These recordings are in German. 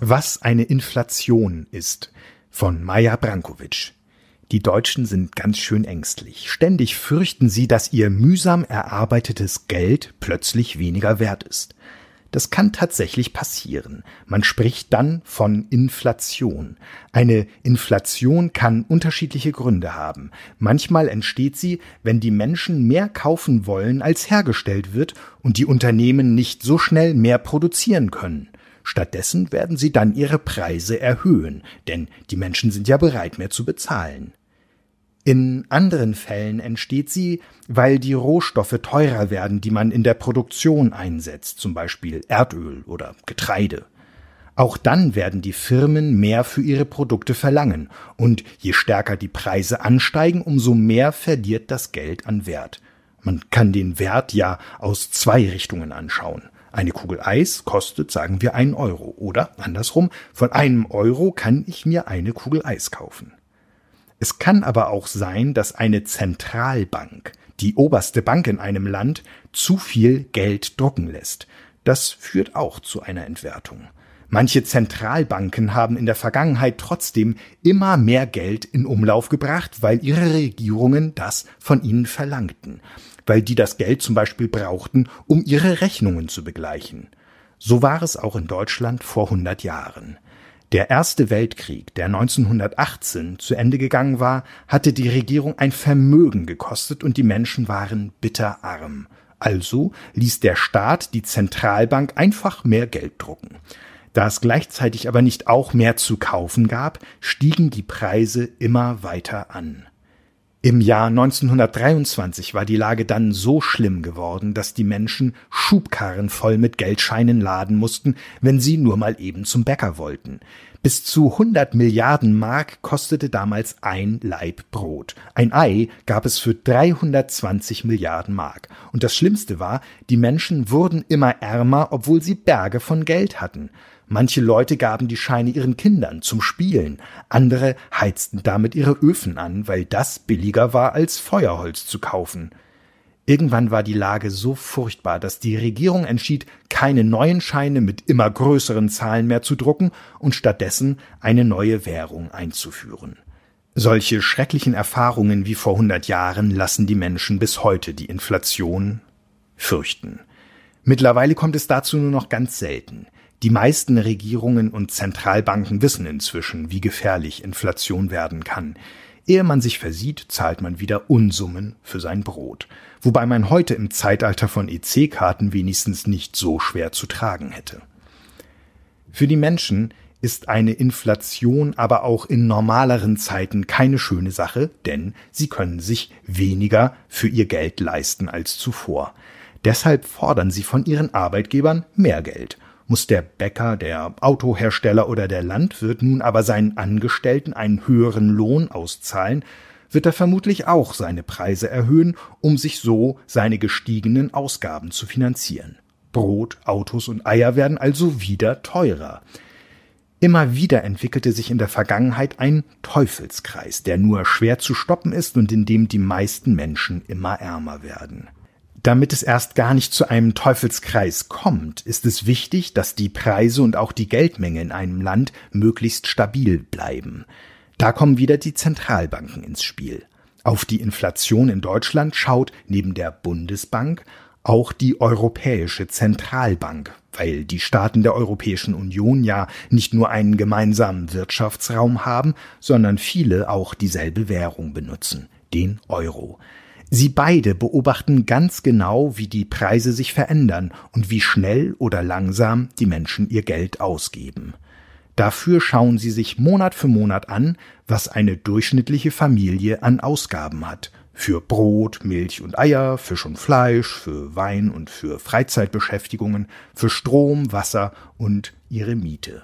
Was eine Inflation ist, von Maya Brankovic. Die Deutschen sind ganz schön ängstlich. Ständig fürchten sie, dass ihr mühsam erarbeitetes Geld plötzlich weniger wert ist. Das kann tatsächlich passieren. Man spricht dann von Inflation. Eine Inflation kann unterschiedliche Gründe haben. Manchmal entsteht sie, wenn die Menschen mehr kaufen wollen, als hergestellt wird und die Unternehmen nicht so schnell mehr produzieren können. Stattdessen werden sie dann ihre Preise erhöhen, denn die Menschen sind ja bereit, mehr zu bezahlen. In anderen Fällen entsteht sie, weil die Rohstoffe teurer werden, die man in der Produktion einsetzt, zum Beispiel Erdöl oder Getreide. Auch dann werden die Firmen mehr für ihre Produkte verlangen, und je stärker die Preise ansteigen, umso mehr verliert das Geld an Wert. Man kann den Wert ja aus zwei Richtungen anschauen. Eine Kugel Eis kostet, sagen wir, 1 Euro, oder andersrum, von 1 Euro kann ich mir eine Kugel Eis kaufen. Es kann aber auch sein, dass eine Zentralbank, die oberste Bank in einem Land, zu viel Geld drucken lässt. Das führt auch zu einer Entwertung. Manche Zentralbanken haben in der Vergangenheit trotzdem immer mehr Geld in Umlauf gebracht, weil ihre Regierungen das von ihnen verlangten, weil die das Geld zum Beispiel brauchten, um ihre Rechnungen zu begleichen. So war es auch in Deutschland vor 100 Jahren. Der Erste Weltkrieg, der 1918 zu Ende gegangen war, hatte die Regierung ein Vermögen gekostet und die Menschen waren bitter arm. Also ließ der Staat die Zentralbank einfach mehr Geld drucken. Da es gleichzeitig aber nicht auch mehr zu kaufen gab, stiegen die Preise immer weiter an. Im Jahr 1923 war die Lage dann so schlimm geworden, dass die Menschen Schubkarren voll mit Geldscheinen laden mussten, wenn sie nur mal eben zum Bäcker wollten. Bis zu 100 Milliarden Mark kostete damals ein Laib Brot. Ein Ei gab es für 320 Milliarden Mark. Und das Schlimmste war, die Menschen wurden immer ärmer, obwohl sie Berge von Geld hatten. Manche Leute gaben die Scheine ihren Kindern zum Spielen. Andere heizten damit ihre Öfen an, weil das billiger war, als Feuerholz zu kaufen. Irgendwann war die Lage so furchtbar, dass die Regierung entschied, keine neuen Scheine mit immer größeren Zahlen mehr zu drucken und stattdessen eine neue Währung einzuführen. Solche schrecklichen Erfahrungen wie vor 100 Jahren lassen die Menschen bis heute die Inflation fürchten. Mittlerweile kommt es dazu nur noch ganz selten. Die meisten Regierungen und Zentralbanken wissen inzwischen, wie gefährlich Inflation werden kann. Ehe man sich versieht, zahlt man wieder Unsummen für sein Brot. Wobei man heute im Zeitalter von EC-Karten wenigstens nicht so schwer zu tragen hätte. Für die Menschen ist eine Inflation aber auch in normaleren Zeiten keine schöne Sache, denn sie können sich weniger für ihr Geld leisten als zuvor. Deshalb fordern sie von ihren Arbeitgebern mehr Geld. Muss der Bäcker, der Autohersteller oder der Landwirt nun aber seinen Angestellten einen höheren Lohn auszahlen, wird er vermutlich auch seine Preise erhöhen, um sich so seine gestiegenen Ausgaben zu finanzieren. Brot, Autos und Eier werden also wieder teurer. Immer wieder entwickelte sich in der Vergangenheit ein Teufelskreis, der nur schwer zu stoppen ist und in dem die meisten Menschen immer ärmer werden. Damit es erst gar nicht zu einem Teufelskreis kommt, ist es wichtig, dass die Preise und auch die Geldmenge in einem Land möglichst stabil bleiben. Da kommen wieder die Zentralbanken ins Spiel. Auf die Inflation in Deutschland schaut neben der Bundesbank auch die Europäische Zentralbank, weil die Staaten der Europäischen Union ja nicht nur einen gemeinsamen Wirtschaftsraum haben, sondern viele auch dieselbe Währung benutzen, den Euro. Sie beide beobachten ganz genau, wie die Preise sich verändern und wie schnell oder langsam die Menschen ihr Geld ausgeben. Dafür schauen sie sich Monat für Monat an, was eine durchschnittliche Familie an Ausgaben hat. Für Brot, Milch und Eier, Fisch und Fleisch, für Wein und für Freizeitbeschäftigungen, für Strom, Wasser und ihre Miete.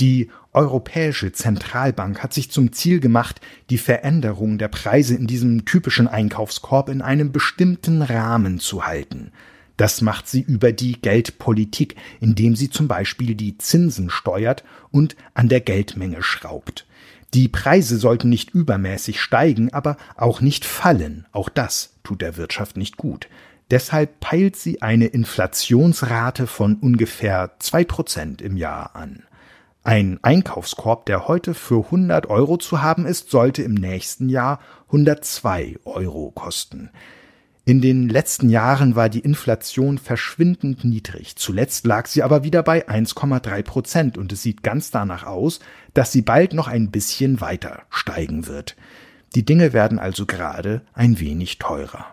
Die Europäische Zentralbank hat sich zum Ziel gemacht, die Veränderung der Preise in diesem typischen Einkaufskorb in einem bestimmten Rahmen zu halten. Das macht sie über die Geldpolitik, indem sie zum Beispiel die Zinsen steuert und an der Geldmenge schraubt. Die Preise sollten nicht übermäßig steigen, aber auch nicht fallen. Auch das tut der Wirtschaft nicht gut. Deshalb peilt sie eine Inflationsrate von ungefähr 2% im Jahr an. Ein Einkaufskorb, der heute für 100 Euro zu haben ist, sollte im nächsten Jahr 102 Euro kosten. In den letzten Jahren war die Inflation verschwindend niedrig. Zuletzt lag sie aber wieder bei 1,3% und es sieht ganz danach aus, dass sie bald noch ein bisschen weiter steigen wird. Die Dinge werden also gerade ein wenig teurer.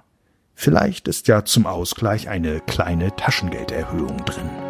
Vielleicht ist ja zum Ausgleich eine kleine Taschengelderhöhung drin.